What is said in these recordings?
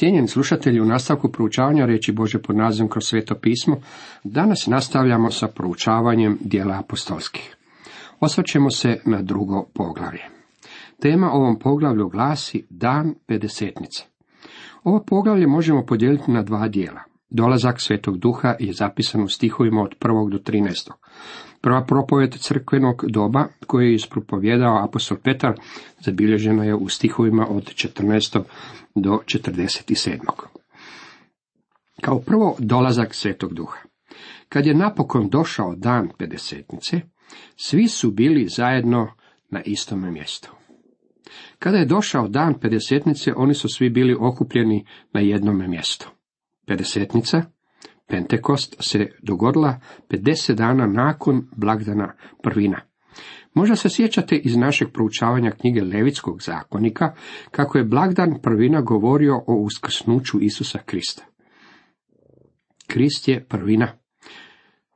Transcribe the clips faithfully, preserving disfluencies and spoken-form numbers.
Cijenjeni slušatelji, u nastavku proučavanja riječi Božje pod nazivom Kroz Sveto pismo, danas nastavljamo sa proučavanjem djela apostolskih. Osvrćemo se na drugo poglavlje. Tema ovom poglavlju glasi Dan pedesetnice. Ovo poglavlje možemo podijeliti na dva dijela. Dolazak Svetog Duha je zapisan u stihovima od prvog do trinaestog. Prva propovjed crkvenog doba koju je ispropovjedao apostol Petar zabilježena je u stihovima od četrnaestog do četrdeset sedmog. Kao prvo, dolazak Svetog Duha. Kad je napokon došao dan pedesetnice, svi su bili zajedno na istome mjestu. Kada je došao dan pedesetnice, oni su svi bili okupljeni na jednome mjestu. Pedesetnica, Pentekost, se dogodila pedeset dana nakon blagdana prvina. Možda se sjećate iz našeg proučavanja knjige Levitskog zakonika kako je blagdan prvina govorio o uskrsnuću Isusa Krista. Krist je prvina.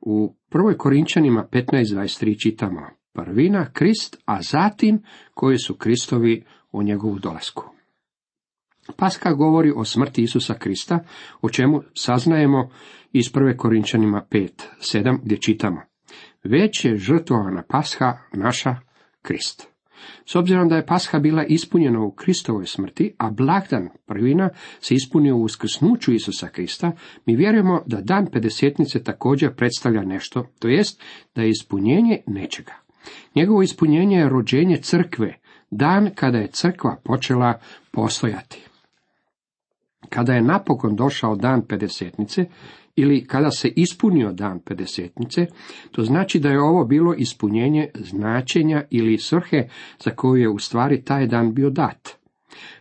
U prvoj Korinčanima petnaest dvadeset tri čitamo: prvina Krist, a zatim koji su Kristovi u njegovu dolasku. Paska govori o smrti Isusa Krista, o čemu saznajemo iz prve Korinčanima pet sedam, gdje čitamo: već je žrtvovana Pasha naša, Krist. S obzirom da je Pasha bila ispunjena u Kristovoj smrti, a blagdan prvina se ispunio u uskrsnuću Isusa Krista, mi vjerujemo da dan pedesetnice također predstavlja nešto, to jest da je ispunjenje nečega. Njegovo ispunjenje je rođenje crkve, dan kada je crkva počela postojati. Kada je napokon došao dan pedesetnice, ili kada se ispunio dan pedesetnice, to znači da je ovo bilo ispunjenje značenja ili svrhe za koju je u stvari taj dan bio dat.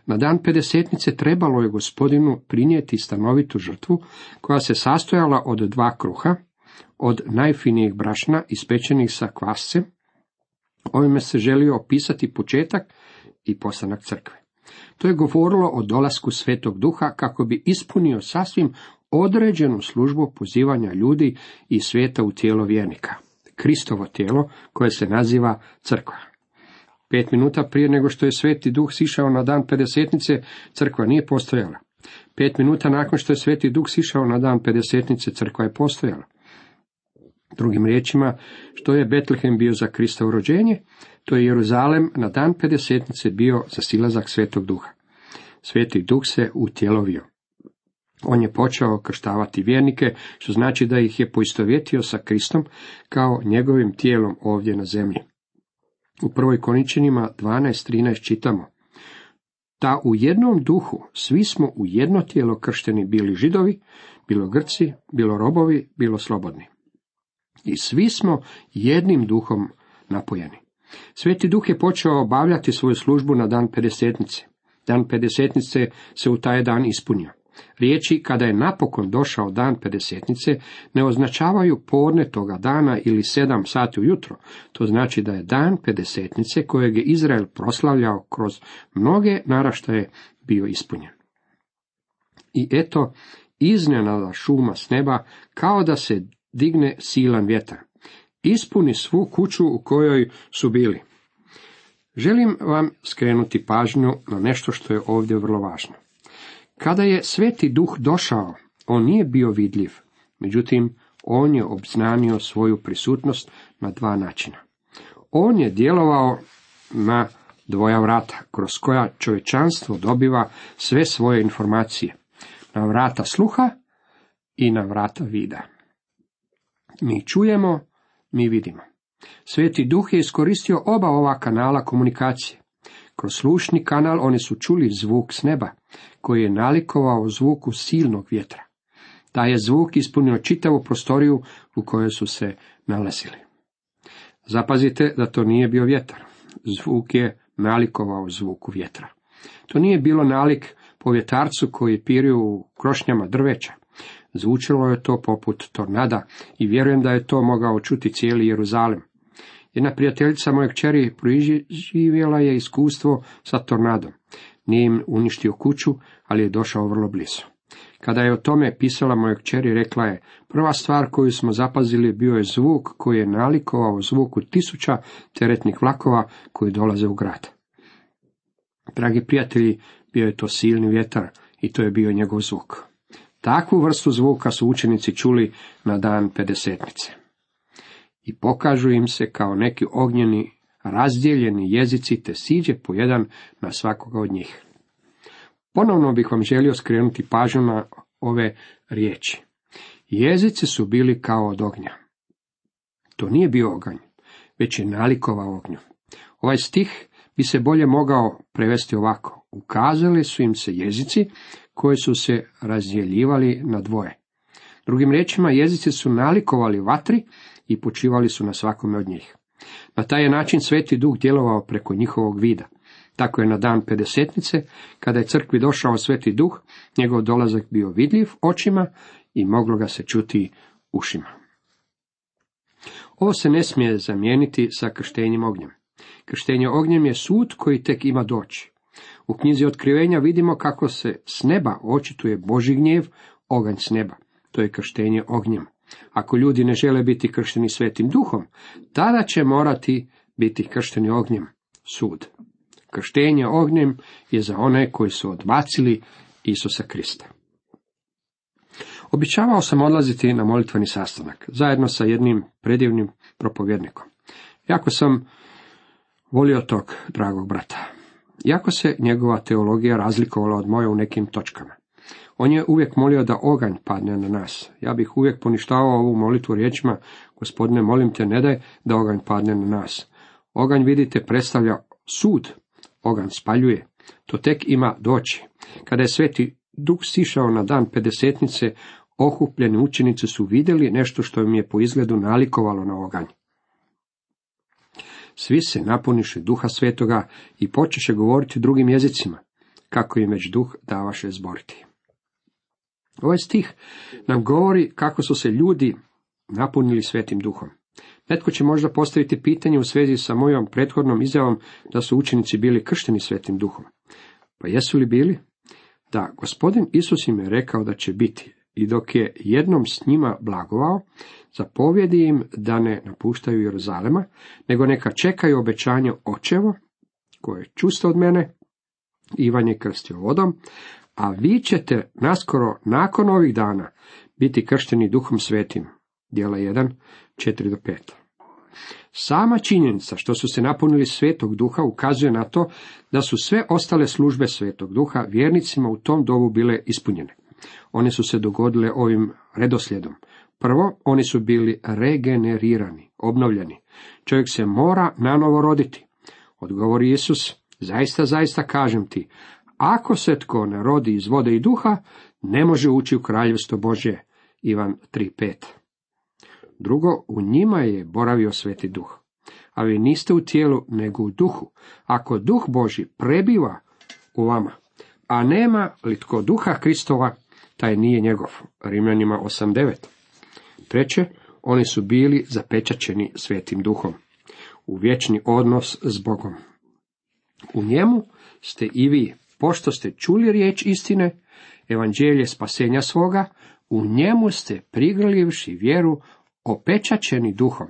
Na dan pedesetnice trebalo je Gospodinu prinijeti stanovitu žrtvu koja se sastojala od dva kruha, od najfinijeg brašna ispečenih sa kvascem. Ovime se želio opisati početak i postanak crkve. To je govorilo o dolasku Svetog Duha kako bi ispunio sasvim određenu službu pozivanja ljudi i svijeta u tijelo vjernika, Kristovo tijelo koje se naziva crkva. Pet minuta prije nego što je Sveti Duh sišao na dan pedesetnice, crkva nije postojala. Pet minuta nakon što je Sveti Duh sišao na dan pedesetnice, crkva je postojala. Drugim riječima, što je Betlehem bio za Kristovo rođenje, to je Jeruzalem na dan pedesetnice bio za silazak Svetog Duha. Sveti Duh se utjelovio. On je počeo krštavati vjernike, što znači da ih je poistovjetio sa Kristom kao njegovim tijelom ovdje na zemlji. U prvoj Korinčanima dvanaest trinaest čitamo: ta u jednom duhu svi smo u jedno tijelo kršteni, bili Židovi, bilo Grci, bilo robovi, bilo slobodni. I svi smo jednim duhom napojeni. Sveti Duh je počeo obavljati svoju službu na dan pedesetnice. Dan pedesetnice se u taj dan ispunio. Riječi kada je napokon došao dan pedesetnice ne označavaju podne toga dana ili sedam sati ujutro. To znači da je dan pedesetnice kojeg je Izrael proslavljao kroz mnoge naraštaje bio ispunjen. I eto, iznenada šuma s neba, kao da se digne silan vjetar, ispuni svu kuću u kojoj su bili. Želim vam skrenuti pažnju na nešto što je ovdje vrlo važno. Kada je Sveti Duh došao, on nije bio vidljiv, međutim, on je obznanio svoju prisutnost na dva načina. On je djelovao na dvoja vrata, kroz koja čovječanstvo dobiva sve svoje informacije, na vrata sluha i na vrata vida. Mi čujemo, mi vidimo. Sveti Duh je iskoristio oba ova kanala komunikacije. Kroz slušni kanal oni su čuli zvuk s neba, koji je nalikovao zvuku silnog vjetra. Taj je zvuk ispunio čitavu prostoriju u kojoj su se nalazili. Zapazite da to nije bio vjetar. Zvuk je nalikovao zvuku vjetra. To nije bilo nalik po vjetarcu koji je pirio u krošnjama drveća. Zvučilo je to poput tornada i vjerujem da je to mogao čuti cijeli Jeruzalem. Jedna prijateljica moje kćeri proživjela je iskustvo sa tornadom. Nije im uništio kuću, ali je došao vrlo blizu. Kada je o tome pisala moja kćeri, rekla je: prva stvar koju smo zapazili bio je zvuk koji je nalikovao zvuku tisuća teretnih vlakova koji dolaze u grad. Dragi prijatelji, bio je to silni vjetar i to je bio njegov zvuk. Takvu vrstu zvuka su učenici čuli na dan pedesetnice. I pokažu im se kao neki ognjeni, razdijeljeni jezici, te siđe po jedan na svakoga od njih. Ponovno bih vam želio skrenuti pažnju na ove riječi. Jezici su bili kao od ognja. To nije bio oganj, već je nalikovao ognju. Ovaj stih bi se bolje mogao prevesti ovako. Ukazali su im se jezici koji su se razdjeljivali na dvoje. Drugim riječima, jezici su nalikovali vatri i počivali su na svakome od njih. Na taj je način Sveti Duh djelovao preko njihovog vida. Tako je na dan pedesetnice, kada je crkvi došao Sveti Duh, njegov dolazak bio vidljiv očima i moglo ga se čuti ušima. Ovo se ne smije zamijeniti sa krštenjem ognjem. Krštenje ognjem je sud koji tek ima doći. U knjizi Otkrivenja vidimo kako se s neba očituje Božji gnjev, oganj s neba. To je krštenje ognjem. Ako ljudi ne žele biti kršteni Svetim Duhom, tada će morati biti kršteni ognjem, sud. Krštenje ognjem je za one koji su odbacili Isusa Krista. Običavao sam odlaziti na molitveni sastanak, zajedno sa jednim predivnim propovjednikom. Jako sam volio tog dragog brata. Jako se njegova teologija razlikovala od moje u nekim točkama. On je uvijek molio da oganj padne na nas. Ja bih uvijek poništavao ovu molitvu riječima: Gospodine, molim te, ne daj da oganj padne na nas. Oganj, vidite, predstavlja sud. Oganj spaljuje. To tek ima doći. Kada je Sveti Duh sišao na dan pedesetnice, okupljeni učenici su vidjeli nešto što im je po izgledu nalikovalo na oganj. Svi se napuniše Duha Svetoga i počeše govoriti drugim jezicima, kako im već Duh davaše zboriti. Ovaj stih nam govori kako su se ljudi napunili Svetim Duhom. Netko će možda postaviti pitanje u svezi sa mojom prethodnom izjavom da su učenici bili kršteni Svetim Duhom. Pa jesu li bili? Da, Gospodin Isus im je rekao da će biti, i dok je jednom s njima blagovao, zapovjedi im da ne napuštaju Jeruzalema, nego neka čekaju obećanje Očevo, koje čuste od mene, Ivan je krstio vodom, a vi ćete naskoro nakon ovih dana biti kršteni Duhom Svetim. Djela jedan, četiri do pet. Sama činjenica što su se napunili Svetog Duha ukazuje na to da su sve ostale službe Svetog Duha vjernicima u tom dobu bile ispunjene. One su se dogodile ovim redoslijedom. Prvo, oni su bili regenerirani, obnovljeni. Čovjek se mora nanovo roditi. Odgovori Isus: zaista, zaista kažem ti, ako se tko ne rodi iz vode i duha, ne može ući u kraljevstvo Božje. Ivan tri pet. Drugo, u njima je boravio Sveti Duh. A vi niste u tijelu, nego u duhu, ako Duh Božji prebiva u vama. A nema li tko Duha Kristova, taj nije njegov. Rimljanima osam devet. Treće, oni su bili zapečaćeni Svetim Duhom, u vječni odnos s Bogom. U njemu ste i vi, pošto ste čuli riječ istine, evanđelje spasenja svoga, u njemu ste, prigrljivši vjeru, opečaćeni Duhom,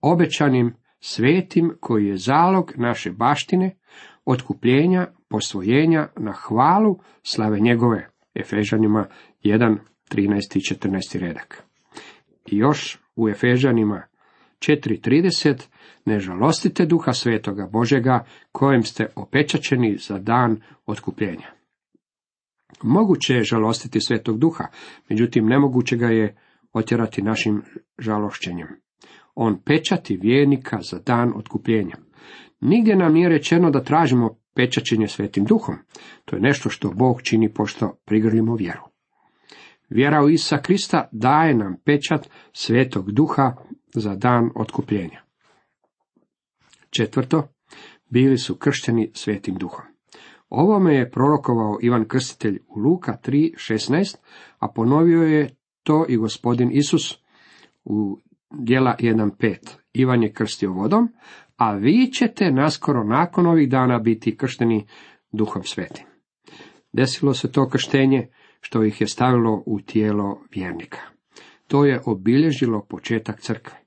obećanim Svetim, koji je zalog naše baštine, otkupljenja, posvojenja na hvalu slave njegove. Efežanima jedan, trinaesti i četrnaesti redak. I još u Efežanima četiri trideset: ne žalostite Duha Svetoga Božega, kojem ste opečaćeni za dan otkupljenja. Moguće je žalostiti Svetog Duha, međutim nemoguće ga je otjerati našim žalošćenjem. On pečati vjernika za dan otkupljenja. Nigdje nam nije rečeno da tražimo pečaćenje Svetim Duhom. To je nešto što Bog čini pošto prigrlimo vjeru. Vjera u Isusa Krista daje nam pečat Svetog Duha za dan otkupljenja. Četvrto, bili su kršteni Svetim Duhom. Ovome je prorokovao Ivan Krstitelj u Luka tri šesnaest, a ponovio je to i Gospodin Isus u Djela jedan pet. Ivan je krstio vodom, a vi ćete naskoro nakon ovih dana biti kršteni Duhom Svetim. Desilo se to krštenje što ih je stavilo u tijelo vjernika. To je obilježilo početak crkve.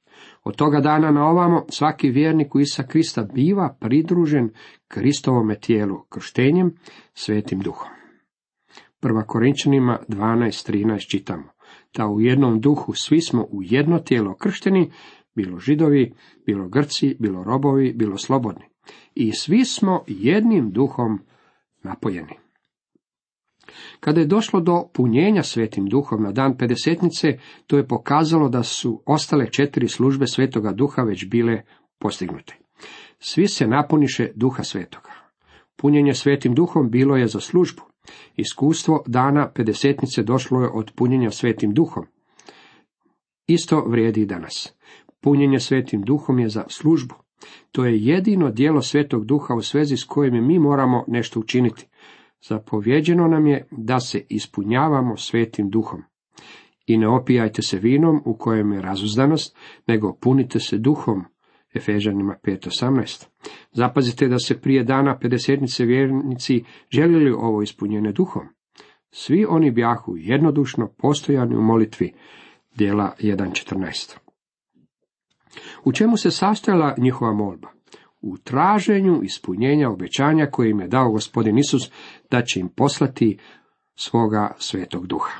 Od toga dana na ovamo svaki vjernik u Isusa Krista biva pridružen Kristovome tijelu krštenjem Svetim Duhom. Prva Korinčanima dvanaest trinaest čitamo. Da u jednom duhu svi smo u jedno tijelo kršteni, bilo Židovi, bilo Grci, bilo robovi, bilo slobodni. I svi smo jednim duhom napojeni. Kada je došlo do punjenja Svetim Duhom na dan Pedesetnice, to je pokazalo da su ostale četiri službe Svetoga Duha već bile postignute. Svi se napuniše Duha Svetoga. Punjenje Svetim Duhom bilo je za službu. Iskustvo dana Pedesetnice došlo je od punjenja Svetim Duhom. Isto vrijedi i danas. Punjenje Svetim Duhom je za službu. To je jedino djelo Svetog Duha u svezi s kojim mi moramo nešto učiniti. Zapovjeđeno nam je da se ispunjavamo Svetim Duhom. I ne opijajte se vinom u kojem je razuzdanost, nego punite se Duhom. Efežanima pet osamnaest. Zapazite da se prije dana Pedesetnice vjernici željeli ovo ispunjenje Duhom. Svi oni bjahu jednodušno postojani u molitvi. Djela jedan četrnaest. U čemu se sastojala njihova molba? U traženju ispunjenja obećanja koje im je dao Gospodin Isus da će im poslati svoga Svetog Duha.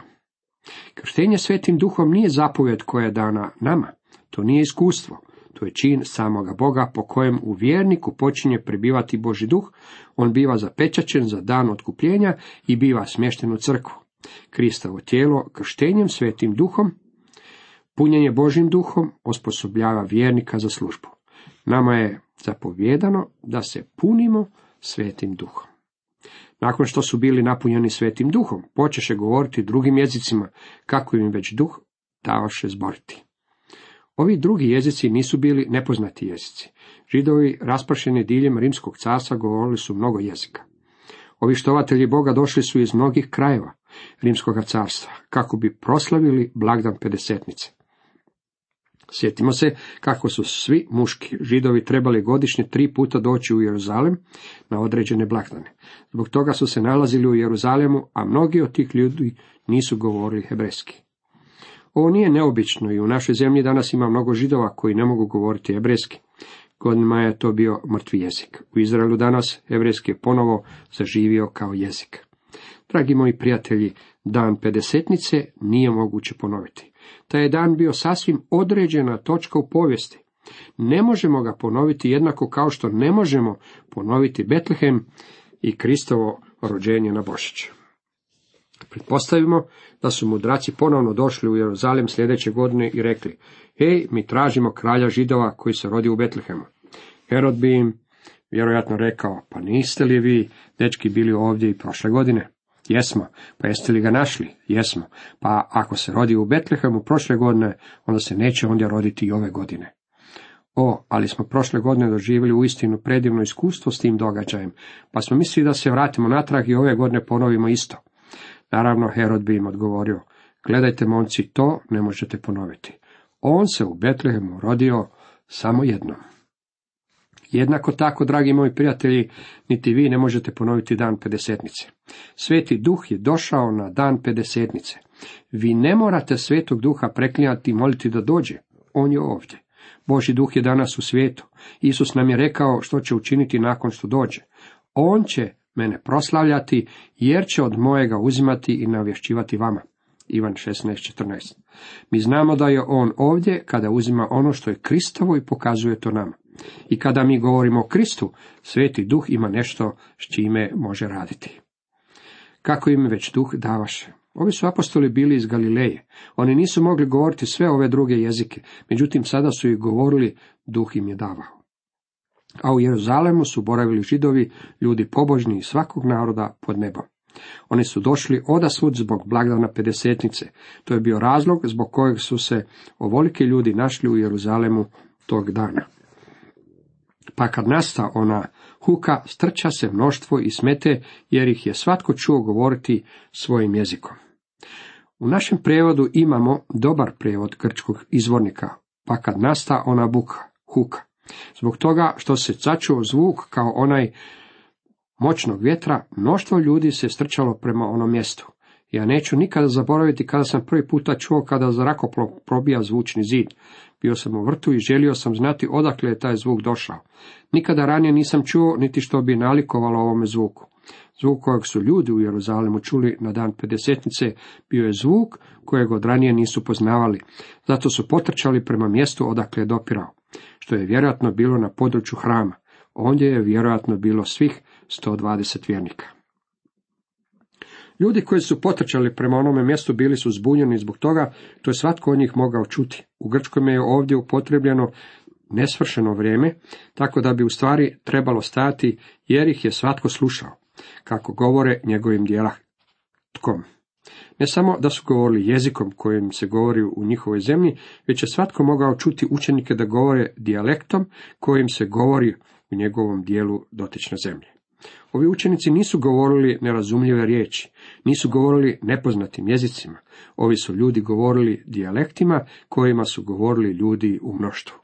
Krštenje Svetim Duhom nije zapovjed koja je dana nama. To nije iskustvo. To je čin samoga Boga po kojem u vjerniku počinje prebivati Božji duh, on biva zapečaćen za dan otkupljenja i biva smješten u crkvu. Kristovo tijelo krštenjem Svetim Duhom, punjenje Božjim duhom osposobljava vjernika za službu. Nama je zapovjedano da se punimo Svetim Duhom. Nakon što su bili napunjeni Svetim Duhom, počeše govoriti drugim jezicima, kako im već duh davaše zboriti. Ovi drugi jezici nisu bili nepoznati jezici. Židovi, raspršeni diljem Rimskog carstva, govorili su mnogo jezika. Ovi štovatelji Boga došli su iz mnogih krajeva Rimskog carstva, kako bi proslavili blagdan Pedesetnice. Sjetimo se kako su svi muški Židovi trebali godišnje tri puta doći u Jeruzalem na određene blagdane. Zbog toga su se nalazili u Jeruzalemu, a mnogi od tih ljudi nisu govorili hebrejski. Ovo nije neobično i u našoj zemlji danas ima mnogo Židova koji ne mogu govoriti hebrejski. Godinama je to bio mrtvi jezik. U Izraelu danas hebrejski je ponovo zaživio kao jezik. Dragi moji prijatelji, dan Pedesetnice nije moguće ponoviti. Taj je dan bio sasvim određena točka u povijesti. Ne možemo ga ponoviti jednako kao što ne možemo ponoviti Betlehem i Kristovo rođenje na Božić. Pretpostavimo da su mudraci ponovno došli u Jeruzalem sljedeće godine i rekli: hej, mi tražimo kralja Židova koji se rodi u Betlehemu. Herod bi im vjerojatno rekao: pa niste li vi, dečki, bili ovdje i prošle godine? Jesmo. Pa jeste li ga našli? Jesmo. Pa ako se rodi u Betlehemu prošle godine, onda se neće ondje roditi i ove godine. O, ali smo prošle godine doživjeli uistinu predivno iskustvo s tim događajem, pa smo mislili da se vratimo natrag i ove godine ponovimo isto. Naravno, Herod bi im odgovorio: gledajte, momci, to ne možete ponoviti. On se u Betlehemu rodio samo jednom. Jednako tako, dragi moji prijatelji, niti vi ne možete ponoviti dan Pedesetnice. Sveti Duh je došao na dan Pedesetnice. Vi ne morate Svetog Duha preklinjati i moliti da dođe. On je ovdje. Božji Duh je danas u svijetu. Isus nam je rekao što će učiniti nakon što dođe. On će mene proslavljati, jer će od mojega uzimati i navješćivati vama. Ivan šesnaest četrnaest. Mi znamo da je on ovdje kada uzima ono što je Kristovo i pokazuje to nama. I kada mi govorimo o Kristu, Sveti Duh ima nešto s čime može raditi. Kako im već duh davaše? Ovi su apostoli bili iz Galileje. Oni nisu mogli govoriti sve ove druge jezike, međutim sada su ih govorili, duh im je davao. A u Jeruzalemu su boravili Židovi, ljudi pobožni iz svakog naroda pod nebom. Oni su došli odasvud zbog blagdana Pedesetnice. To je bio razlog zbog kojeg su se ovoliki ljudi našli u Jeruzalemu tog dana. Pa kad nasta ona huka, strča se mnoštvo i smete, jer ih je svatko čuo govoriti svojim jezikom. U našem prevodu imamo dobar prevod grčkog izvornika, pa kad nasta ona buka, huka. Zbog toga što se začuo zvuk kao onaj moćnog vjetra, mnoštvo ljudi se strčalo prema onom mjestu. Ja neću nikada zaboraviti kada sam prvi puta čuo kada zrakoplov probija zvučni zid. Bio sam u vrtu i želio sam znati odakle je taj zvuk došao. Nikada ranije nisam čuo niti što bi nalikovalo ovome zvuku. Zvuk kojeg su ljudi u Jeruzalemu čuli na dan pedesetnice bio je zvuk kojeg od ranije nisu poznavali, zato su potrčali prema mjestu odakle je dopirao, što je vjerojatno bilo na području hrama. Ondje je vjerojatno bilo svih sto dvadeset vjernika. Ljudi koji su potrčali prema onome mjestu bili su zbunjeni zbog toga što je svatko od njih mogao čuti. U grčkom je ovdje upotrebljeno nesvršeno vrijeme, tako da bi u stvari trebalo stajati jer ih je svatko slušao, kako govore njegovim djelatkom. Ne samo da su govorili jezikom kojim se govori u njihovoj zemlji, već je svatko mogao čuti učenike da govore dijalektom kojim se govori u njegovom dijelu dotične zemlje. Ovi učenici nisu govorili nerazumljive riječi, nisu govorili nepoznatim jezicima. Ovi su ljudi govorili dijalektima kojima su govorili ljudi u mnoštvu.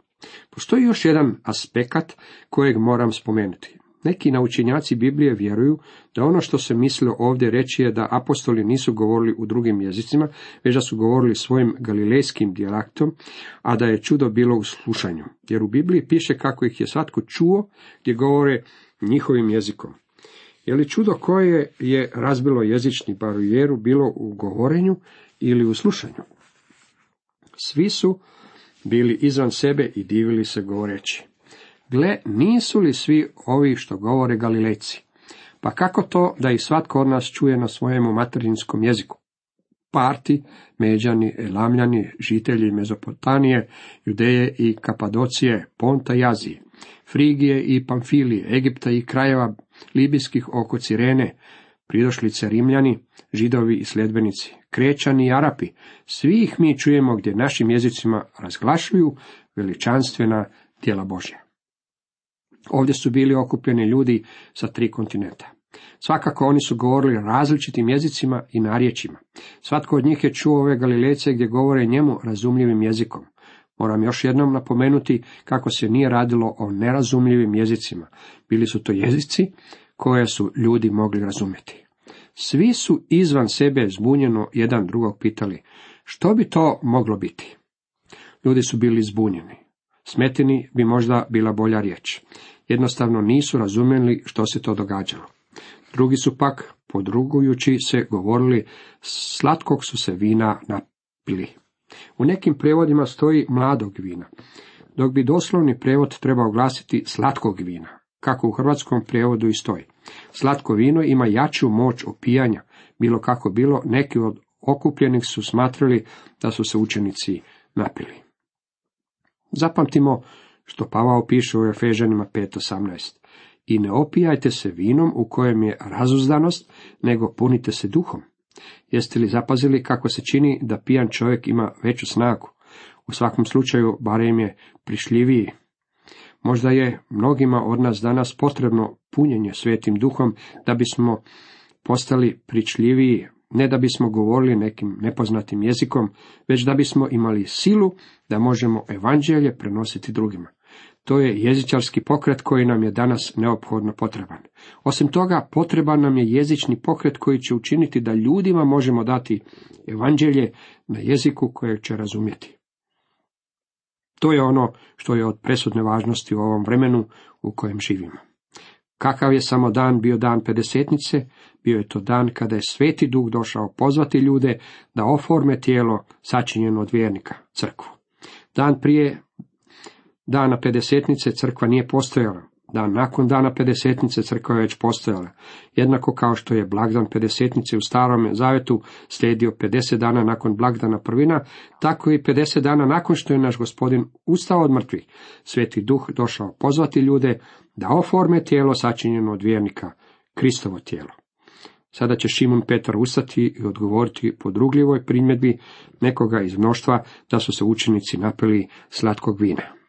Postoji još jedan aspekat kojeg moram spomenuti. Neki naučenjaci Biblije vjeruju da ono što se mislilo ovdje reći je da apostoli nisu govorili u drugim jezicima, već da su govorili svojim galilejskim dijalektom, a da je čudo bilo u slušanju. Jer u Bibliji piše kako ih je svatko čuo gdje govore njihovim jezikom. Je li čudo koje je razbilo jezični barijeru bilo u govorenju ili u slušanju? Svi su bili izvan sebe i divili se govoreći: gle, nisu li svi ovi što govore Galilejci? Pa kako to da ih svatko od nas čuje na svojemu materinskom jeziku? Parti, Međani, Elamljani, žitelji Mezopotamije, Judeje i Kapadocije, Ponta i Azije, Frigije i Pamfilije, Egipta i krajeva libijskih oko Cirene, pridošlice Rimljani, Židovi i sljedbenici, Krećani i Arapi, svi ih mi čujemo gdje našim jezicima razglašuju veličanstvena djela Božja. Ovdje su bili okupljeni ljudi sa tri kontinenta. Svakako oni su govorili različitim jezicima i narječima. Svatko od njih je čuo ove Galilejce gdje govore njemu razumljivim jezikom. Moram još jednom napomenuti kako se nije radilo o nerazumljivim jezicima. Bili su to jezici koje su ljudi mogli razumjeti. Svi su izvan sebe zbunjeno jedan drugog pitali: što bi to moglo biti? Ljudi su bili zbunjeni. Smeteni bi možda bila bolja riječ. Jednostavno nisu razumjeli što se to događalo. Drugi su pak, podrugujući se, govorili: slatkog su se vina napili. U nekim prevodima stoji mladog vina, dok bi doslovni prevod trebao glasiti slatkog vina, kako u hrvatskom prevodu i stoji. Slatko vino ima jaču moć opijanja, bilo kako bilo, neki od okupljenih su smatrali da su se učenici napili. Zapamtimo što Pavao piše u Efežanima pet osamnaest. I ne opijajte se vinom u kojem je razuzdanost, nego punite se duhom. Jeste li zapazili kako se čini da pijan čovjek ima veću snagu? U svakom slučaju barem je prišljiviji. Možda je mnogima od nas danas potrebno punjenje Svetim Duhom da bismo postali pričljiviji, ne da bismo govorili nekim nepoznatim jezikom, već da bismo imali silu da možemo evanđelje prenositi drugima. To je jezičarski pokret koji nam je danas neophodno potreban. Osim toga, potreban nam je jezični pokret koji će učiniti da ljudima možemo dati evanđelje na jeziku kojeg će razumjeti. To je ono što je od presudne važnosti u ovom vremenu u kojem živimo. Kakav je samo dan bio dan pedesetnice, bio je to dan kada je Sveti Duh došao pozvati ljude da oforme tijelo sačinjeno od vjernika, crkvu. Dan prije dana pedesetnice crkva nije postojala, dan nakon dana pedesetnice crkva je već postojala, jednako kao što je blagdan pedesetnice u Starom Zavetu slijedio pedeset dana nakon blagdana prvina, tako i pedeset dana nakon što je naš Gospodin ustao od mrtvih, Sveti Duh došao pozvati ljude da oforme tijelo sačinjeno od vjernika, Kristovo tijelo. Sada će Šimun Petar ustati i odgovoriti podrugljivoj primjedbi nekoga iz mnoštva da su se učenici napili slatkog vina.